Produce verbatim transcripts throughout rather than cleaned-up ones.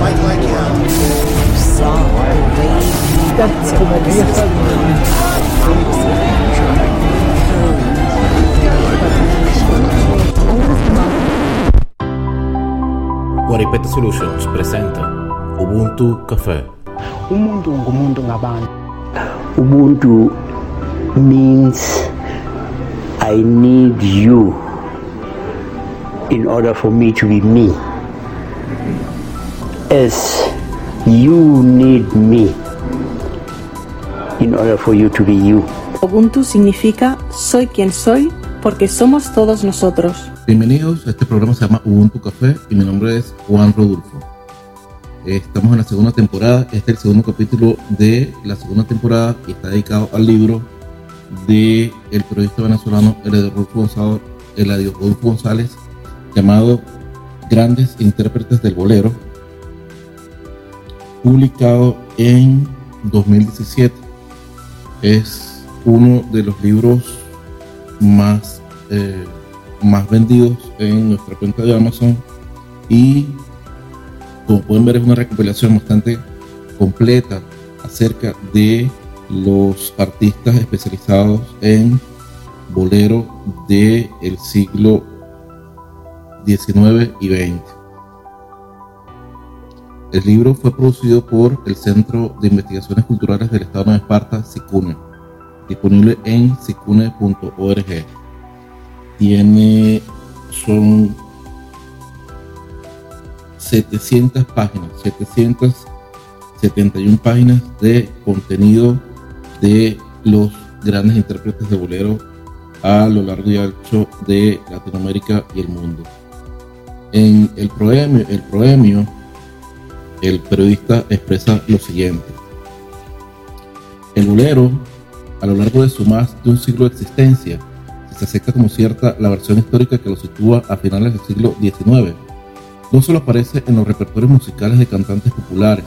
fight like him. You saw the way he was Guaripeta Solutions presenta Ubuntu Café. Ubuntu ngumuntu ngabantu. Ubuntu means I need you in order for me to be me. As you need me in order for you to be you. Ubuntu significa soy quien soy porque somos todos nosotros. Bienvenidos a este programa, se llama Ubuntu Café y mi nombre es Juan Rodulfo. Estamos en la segunda temporada, este es el segundo capítulo de la segunda temporada y está dedicado al libro del de periodista venezolano Eladio Rodulfo González llamado Grandes Intérpretes del Bolero, publicado en dos mil diecisiete. Es uno de los libros más, eh, más vendidos en nuestra cuenta de Amazon y, como pueden ver, es una recopilación bastante completa acerca de los artistas especializados en bolero del siglo diecinueve y veinte. El libro fue producido por el Centro de Investigaciones Culturales del Estado de Nueva Esparta, SICUNE, disponible en sicune punto org. Tiene, son setecientas páginas, setecientas setenta y una páginas de contenido de los grandes intérpretes de bolero a lo largo y ancho de Latinoamérica y el mundo. En el proemio, el proemio, el periodista expresa lo siguiente: el bolero, a lo largo de su más de un siglo de existencia, se acepta como cierta la versión histórica que lo sitúa a finales del siglo diecinueve. No solo aparece en los repertorios musicales de cantantes populares,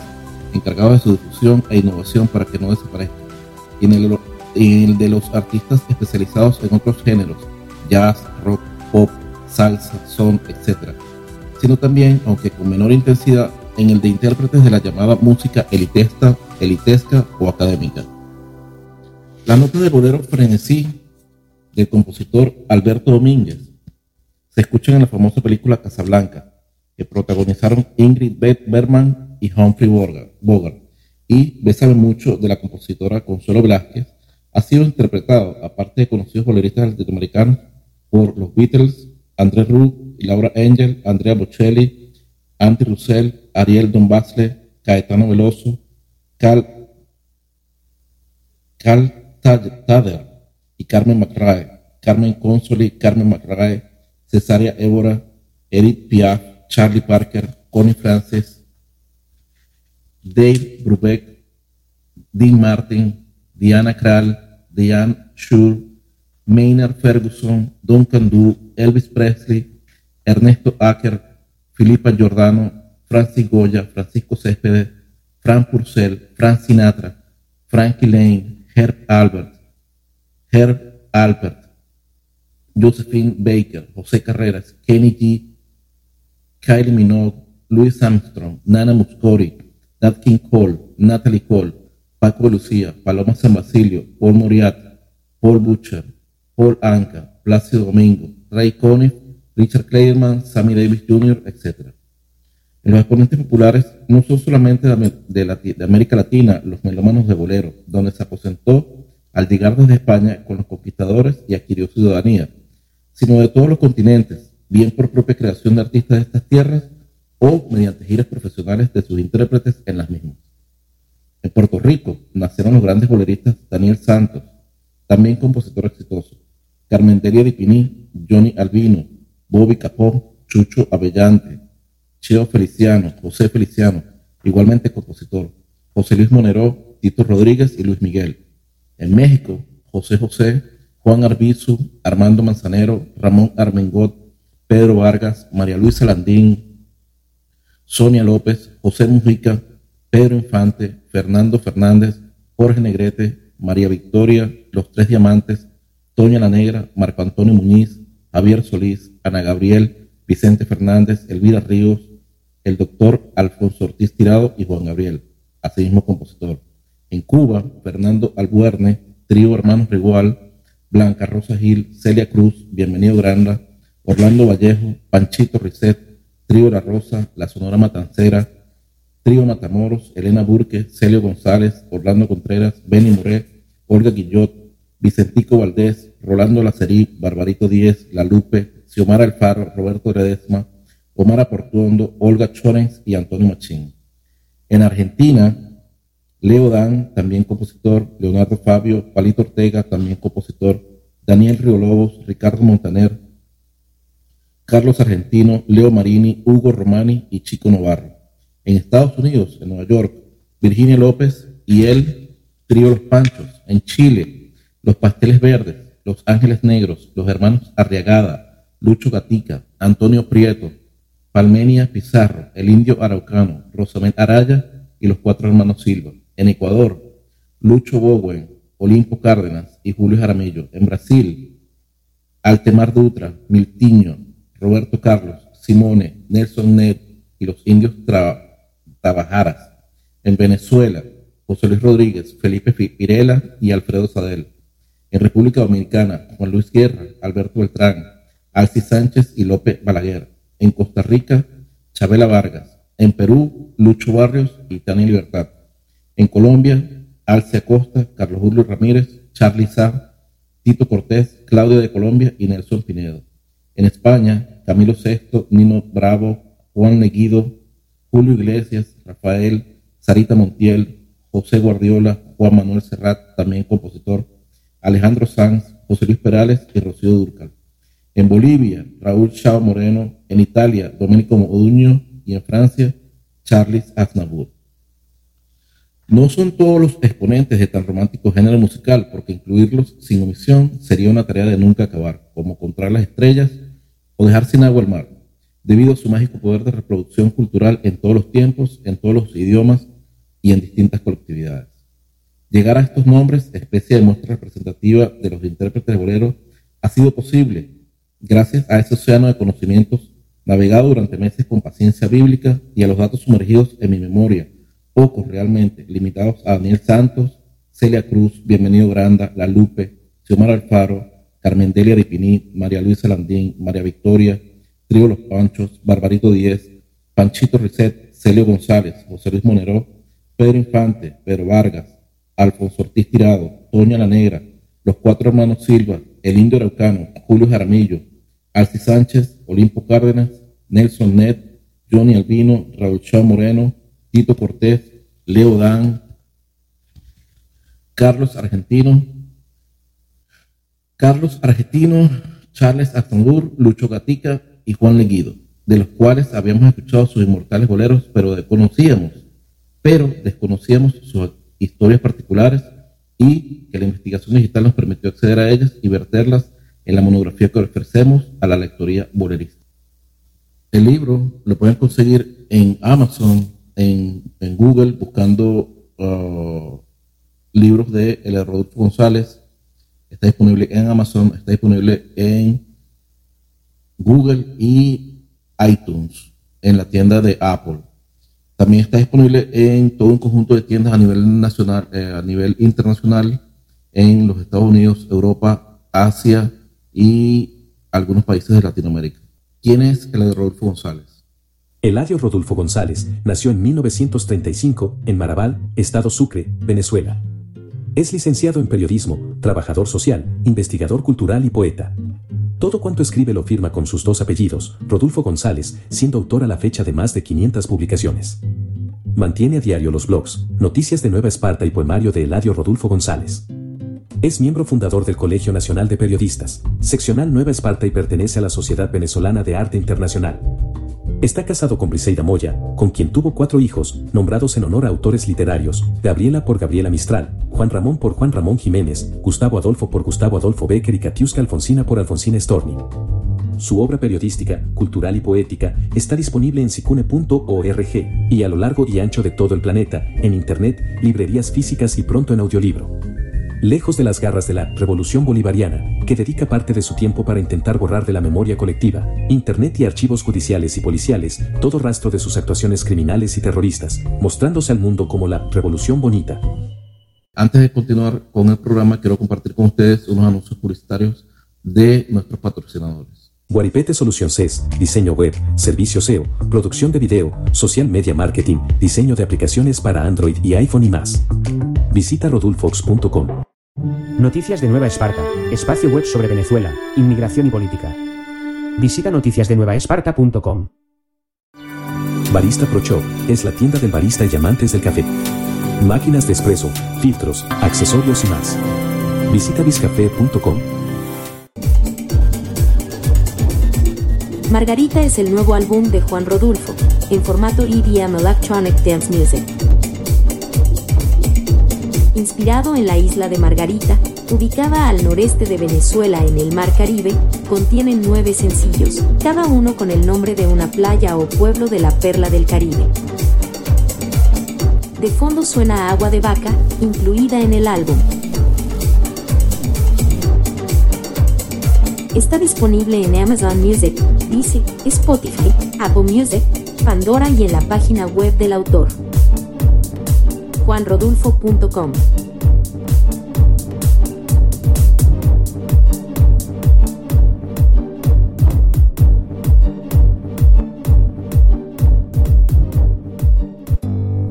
encargados de su difusión e innovación para que no desaparezca, y en el, en el de los artistas especializados en otros géneros, jazz, rock, pop, salsa, son, etcétera, sino también, aunque con menor intensidad, en el de intérpretes de la llamada música elitista, elitesca o académica. La nota de bolero frenesí del compositor Alberto Domínguez se escucha en la famosa película Casablanca, que protagonizaron Ingrid Bergman y Humphrey Bogart, y Bésame Mucho, de la compositora Consuelo Velázquez, ha sido interpretado, aparte de conocidos boleristas latinoamericanos, por los Beatles, Andrés Roux, Laura Engel, Andrea Bocelli, Annie Ross, Ariel Donbasle, Caetano Veloso, Cal, Cal Tjader y Carmen McRae, Carmen Consoli, Carmen McRae, Cesaria Evora, Edith Piaf, Charlie Parker, Connie Francis, Dave Brubeck, Dean Martin, Diana Krall, Diane Schur, Maynard Ferguson, Don Candu, Elvis Presley, Ernesto Acker, Filippa Giordano, Francis Goya, Francisco Céspedes, Frank Purcell, Frank Sinatra, Frankie Lane, Herb Albert, Herb Alpert, Josephine Baker, José Carreras, Kenny G, Kylie Minogue, Louis Armstrong, Nana Muscori, Nat King Cole, Natalie Cole, Paco Lucía, Paloma San Basilio, Paul Moriarty, Paul Butcher, Paul Anka, Plácido Domingo, Ray Conniff, Richard Clayderman, Sammy Davis junior, etcétera. En los exponentes populares no son solamente de, la, de América Latina los melómanos de bolero, donde se aposentó al llegar desde España con los conquistadores y adquirió ciudadanía, sino de todos los continentes, bien por propia creación de artistas de estas tierras o mediante giras profesionales de sus intérpretes en las mismas. En Puerto Rico nacieron los grandes boleristas Daniel Santos, también compositor exitoso, Carmen Delia Dipiní, Johnny Albino, Bobby Capó, Chucho Avellante, Cheo Feliciano, José Feliciano, igualmente compositor, José Luis Moneró, Tito Rodríguez y Luis Miguel. En México, José José, Juan Arvizu, Armando Manzanero, Ramón Armengot, Pedro Vargas, María Luisa Landín, Sonia López, José Mujica, Pedro Infante, Fernando Fernández, Jorge Negrete, María Victoria, Los Tres Diamantes, Toña la Negra, Marco Antonio Muñiz, Javier Solís, Ana Gabriel, Vicente Fernández, Elvira Ríos, el doctor Alfonso Ortiz Tirado y Juan Gabriel, asimismo compositor. En Cuba, Fernando Albuerne, Trío Hermanos Regual, Blanca Rosa Gil, Celia Cruz, Bienvenido Granda, Orlando Vallejo, Panchito Risset, Trío La Rosa, La Sonora Matancera, Trío Matamoros, Elena Burke, Celio González, Orlando Contreras, Benny Muré, Olga Guillot, Vicentico Valdés, Rolando Lacerí, Barbarito Díez, La Lupe, Xiomara Alfaro, Roberto Ledesma, Omar Portuondo, Olga Chorens y Antonio Machín. En Argentina, Leo Dan, también compositor, Leonardo Fabio, Palito Ortega, también compositor, Daniel Riolobos, Ricardo Montaner, Carlos Argentino, Leo Marini, Hugo Romani y Chico Novarro. En Estados Unidos, en Nueva York, Virginia López y el Trío Los Panchos. En Chile, Los Pasteles Verdes, Los Ángeles Negros, Los Hermanos Arriagada, Lucho Gatica, Antonio Prieto, Palmenia Pizarro, el Indio Araucano, Rosamel Araya y los Cuatro Hermanos Silva. En Ecuador, Lucho Bowen, Olimpo Cárdenas y Julio Jaramillo. En Brasil, Altemar Dutra, Miltinho, Roberto Carlos, Simone, Nelson Ned y los Indios Tabajaras. En Venezuela, José Luis Rodríguez, Felipe Pirela y Alfredo Sadel. En República Dominicana, Juan Luis Guerra, Alberto Beltrán, Alcis Sánchez y López Balaguer. En Costa Rica, Chabela Vargas. En Perú, Lucho Barrios y Tania Libertad. En Colombia, Alce Acosta, Carlos Julio Ramírez, Charly Sá, Tito Cortés, Claudio de Colombia y Nelson Pinedo. En España, Camilo Sesto, Nino Bravo, Juan Neguido, Julio Iglesias, Rafael, Sarita Montiel, José Guardiola, Juan Manuel Serrat, también compositor, Alejandro Sanz, José Luis Perales y Rocío Dúrcal. En Bolivia, Raúl Chao Moreno. En Italia, Domenico Modugno. Y en Francia, Charles Aznavour. No son todos los exponentes de tan romántico género musical, porque incluirlos sin omisión sería una tarea de nunca acabar, como contar las estrellas o dejar sin agua el mar. Debido a su mágico poder de reproducción cultural en todos los tiempos, en todos los idiomas y en distintas colectividades. Llegar a estos nombres, especie de muestra representativa de los intérpretes boleros, ha sido posible gracias a ese océano de conocimientos navegado durante meses con paciencia bíblica y a los datos sumergidos en mi memoria, pocos realmente, limitados a Daniel Santos, Celia Cruz, Bienvenido Granda, La Lupe, Xiomara Alfaro, Carmen Delia Dipiní, María Luisa Landín, María Victoria, Trío Los Panchos, Barbarito Díez, Panchito Risset, Celio González, José Luis Moneró, Pedro Infante, Pedro Vargas, Alfonso Ortiz Tirado, Toña la Negra, Los Cuatro Hermanos Silva, el Indio Araucano, Julio Jaramillo, Alcis Sánchez, Olimpo Cárdenas, Nelson Ned, Johnny Albino, Raúl Chao Moreno, Tito Cortés, Leo Dan, Carlos Argentino, Carlos Argentino, Charles Aznavour, Lucho Gatica y Juan Leguido, de los cuales habíamos escuchado sus inmortales boleros, pero desconocíamos, pero desconocíamos sus historias particulares y que la investigación digital nos permitió acceder a ellas y verterlas en la monografía que ofrecemos a la lectoría bolerista. El libro lo pueden conseguir en Amazon, en, en Google, buscando uh, libros de Eladio Rodulfo González. Está disponible en Amazon, está disponible en Google y iTunes, en la tienda de Apple. También está disponible en todo un conjunto de tiendas a nivel nacional, eh, a nivel internacional, en los Estados Unidos, Europa, Asia y algunos países de Latinoamérica. ¿Quién es Eladio Rodulfo González? Eladio Rodulfo González nació en mil novecientos treinta y cinco en Marabal, Estado Sucre, Venezuela. Es licenciado en periodismo, trabajador social, investigador cultural y poeta. Todo cuanto escribe lo firma con sus dos apellidos, Rodulfo González, siendo autor a la fecha de más de quinientas publicaciones. Mantiene a diario los blogs, Noticias de Nueva Esparta y Poemario de Eladio Rodulfo González. Es miembro fundador del Colegio Nacional de Periodistas, seccional Nueva Esparta y pertenece a la Sociedad Venezolana de Arte Internacional. Está casado con Briseida Moya, con quien tuvo cuatro hijos, nombrados en honor a autores literarios, Gabriela por Gabriela Mistral, Juan Ramón por Juan Ramón Jiménez, Gustavo Adolfo por Gustavo Adolfo Becker y Katiuska Alfonsina por Alfonsina Storni. Su obra periodística, cultural y poética está disponible en sicune punto org y a lo largo y ancho de todo el planeta, en internet, librerías físicas y pronto en audiolibro. lejos de las garras de la Revolución Bolivariana, que dedica parte de su tiempo para intentar borrar de la memoria colectiva, internet y archivos judiciales y policiales, todo rastro de sus actuaciones criminales y terroristas, mostrándose al mundo como la Revolución Bonita. Antes de continuar con el programa, quiero compartir con ustedes unos anuncios publicitarios de nuestros patrocinadores. Guaripete Solución C E S, diseño web, servicio S E O, producción de video, social media marketing, diseño de aplicaciones para Android y iPhone y más. Visita rodulfox punto com. Noticias de Nueva Esparta, espacio web sobre Venezuela, inmigración y política. Visita noticias de nueva esparta punto com. Barista Pro Shop es la tienda del barista y amantes del café. Máquinas de espresso, filtros, accesorios y más. Visita biscafé punto com. Margarita es el nuevo álbum de Juan Rodulfo, en formato E D M Electronic Dance Music. Inspirado en la isla de Margarita, ubicada al noreste de Venezuela en el Mar Caribe, contiene nueve sencillos, cada uno con el nombre de una playa o pueblo de la perla del Caribe. De fondo suena Agua de Vaca, incluida en el álbum. Está disponible en Amazon Music, Deezer, Spotify, Apple Music, Pandora y en la página web del autor. juan rodulfo punto com.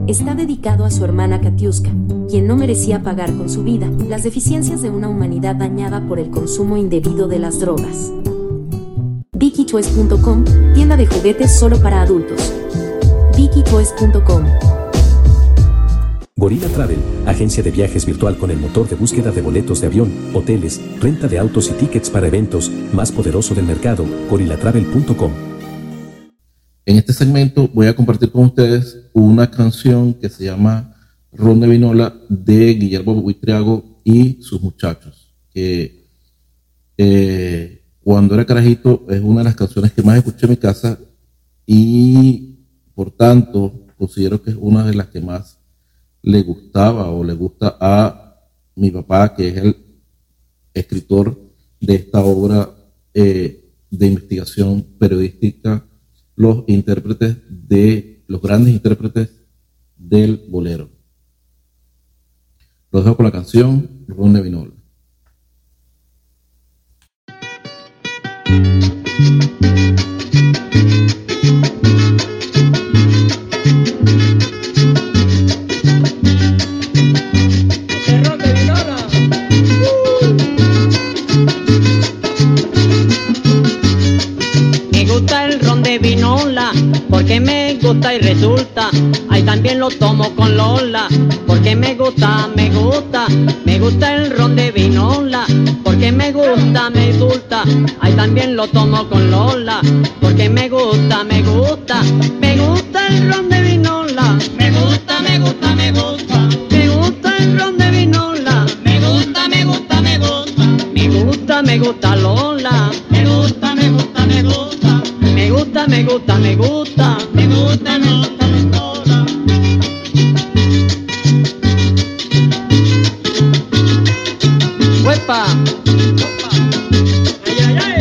Está dedicado a su hermana Katiuska, quien no merecía pagar con su vida las deficiencias de una humanidad dañada por el consumo indebido de las drogas. vicky choice punto com, tienda de juguetes solo para adultos. vicky choice punto com. Gorilla Travel, agencia de viajes virtual con el motor de búsqueda de boletos de avión, hoteles, renta de autos y tickets para eventos, más poderoso del mercado, gorilla travel punto com. En este segmento voy a compartir con ustedes una canción que se llama Ronda Vinola de Guillermo Buitriago y sus muchachos. Que eh, cuando era carajito es una de las canciones que más escuché en mi casa y por tanto considero que es una de las que más le gustaba o le gusta a mi papá, que es el escritor de esta obra eh, de investigación periodística. Los intérpretes de los grandes intérpretes del bolero. Los dejo con la canción Ronda Vinola. Porque me gusta y resulta, ahí también lo tomo con Lola. Porque me gusta, me gusta, me gusta el ron de Vinola. Porque me gusta, me resulta, ahí también lo tomo con Lola. Porque me gusta, me gusta, me gusta el ron de Vinola. Me gusta, me gusta, me gusta, me gusta el ron de Vinola. Me gusta, me gusta, me gusta, me gusta, me gusta Lola. Me gusta, me gusta, me gusta. Me gusta, me gusta, me gusta, me gusta, me gusta, me gusta. ¡Huepa! ¡Ay, ay, ay!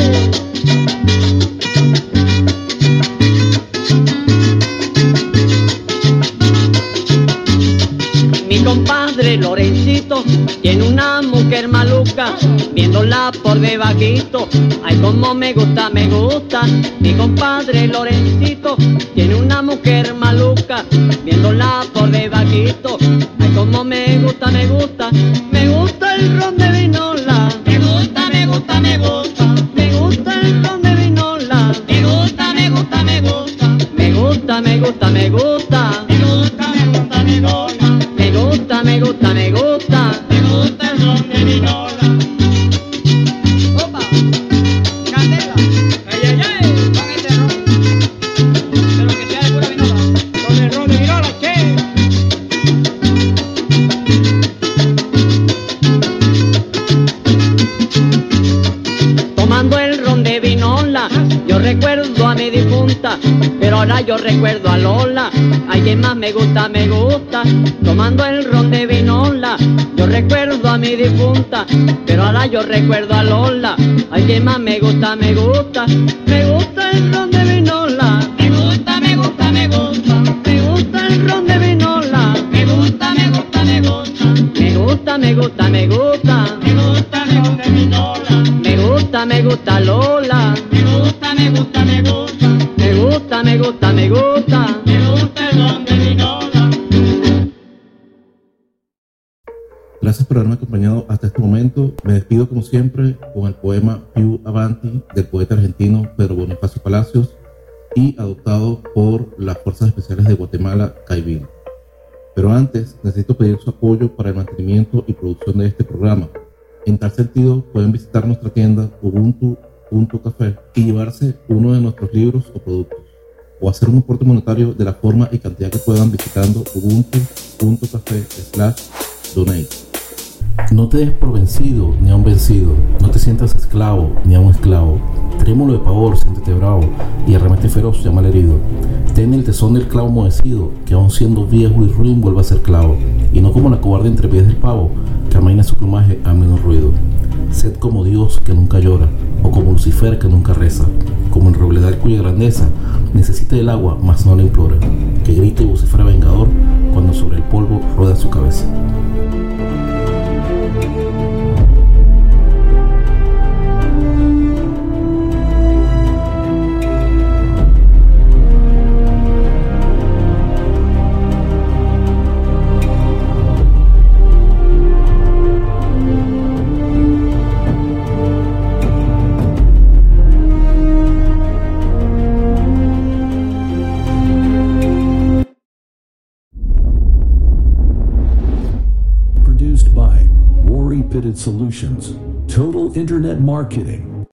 Mi compadre Lorencito tiene una mujer maluca, viéndola por debajito, ay como me gusta, me gusta. Mi compadre Lorencito tiene una mujer maluca, viéndola por debajito, ay como me gusta, me gusta. Me gusta el ron de Vinola, me gusta, me gusta, me gusta. Me gusta el ron de Vinola, me gusta, me gusta, me gusta. Me gusta, me gusta, me gusta. Me gusta, me gusta, me gusta. Me gusta, me gusta, me gusta. Me gusta el ron de Vinola. Pero ahora yo recuerdo a Lola, ay que más me gusta, me gusta, tomando el ron de Vinola. Yo recuerdo a mi difunta, pero ahora yo recuerdo a Lola, ay que más me gusta, me gusta, me gusta el ron de Vinola. Me gusta, me gusta, me gusta, me gusta el ron de Vinola. Me gusta, me gusta, me gusta, me gusta, me gusta, me gusta, me gusta el ron de Vinola. Me gusta, me gusta Lola. Me gusta, me gusta, me gusta. Me gusta, me gusta, me gusta. Me gusta el ron de Vinola. Gracias por haberme acompañado hasta este momento. Me despido como siempre con el poema Più Avanti del poeta argentino Pedro Bonifacio Palacios y adoptado por las Fuerzas Especiales de Guatemala, CAIVIN. Pero antes necesito pedir su apoyo para el mantenimiento y producción de este programa. En tal sentido, pueden visitar nuestra tienda ubuntu punto café y llevarse uno de nuestros libros o productos, o hacer un aporte monetario de la forma y cantidad que puedan visitando ubuntu punto café slash donate. No te des por vencido ni a un vencido, no te sientas esclavo ni a un esclavo. Trémulo de pavor, siéntete bravo y arremete feroz, llama al herido. Ten el tesón del clavo enmohecido, que aun siendo viejo y ruin vuelva a ser clavo, y no como la cobarde entre pies del pavo, que amaina su plumaje a menos ruido. Sed como Dios que nunca llora, o como Lucifer que nunca reza, como el robledal cuya grandeza necesita el agua, mas no la implora, que grita y vocifera vengador cuando sobre el polvo rueda su cabeza. Solutions, Total Internet Marketing.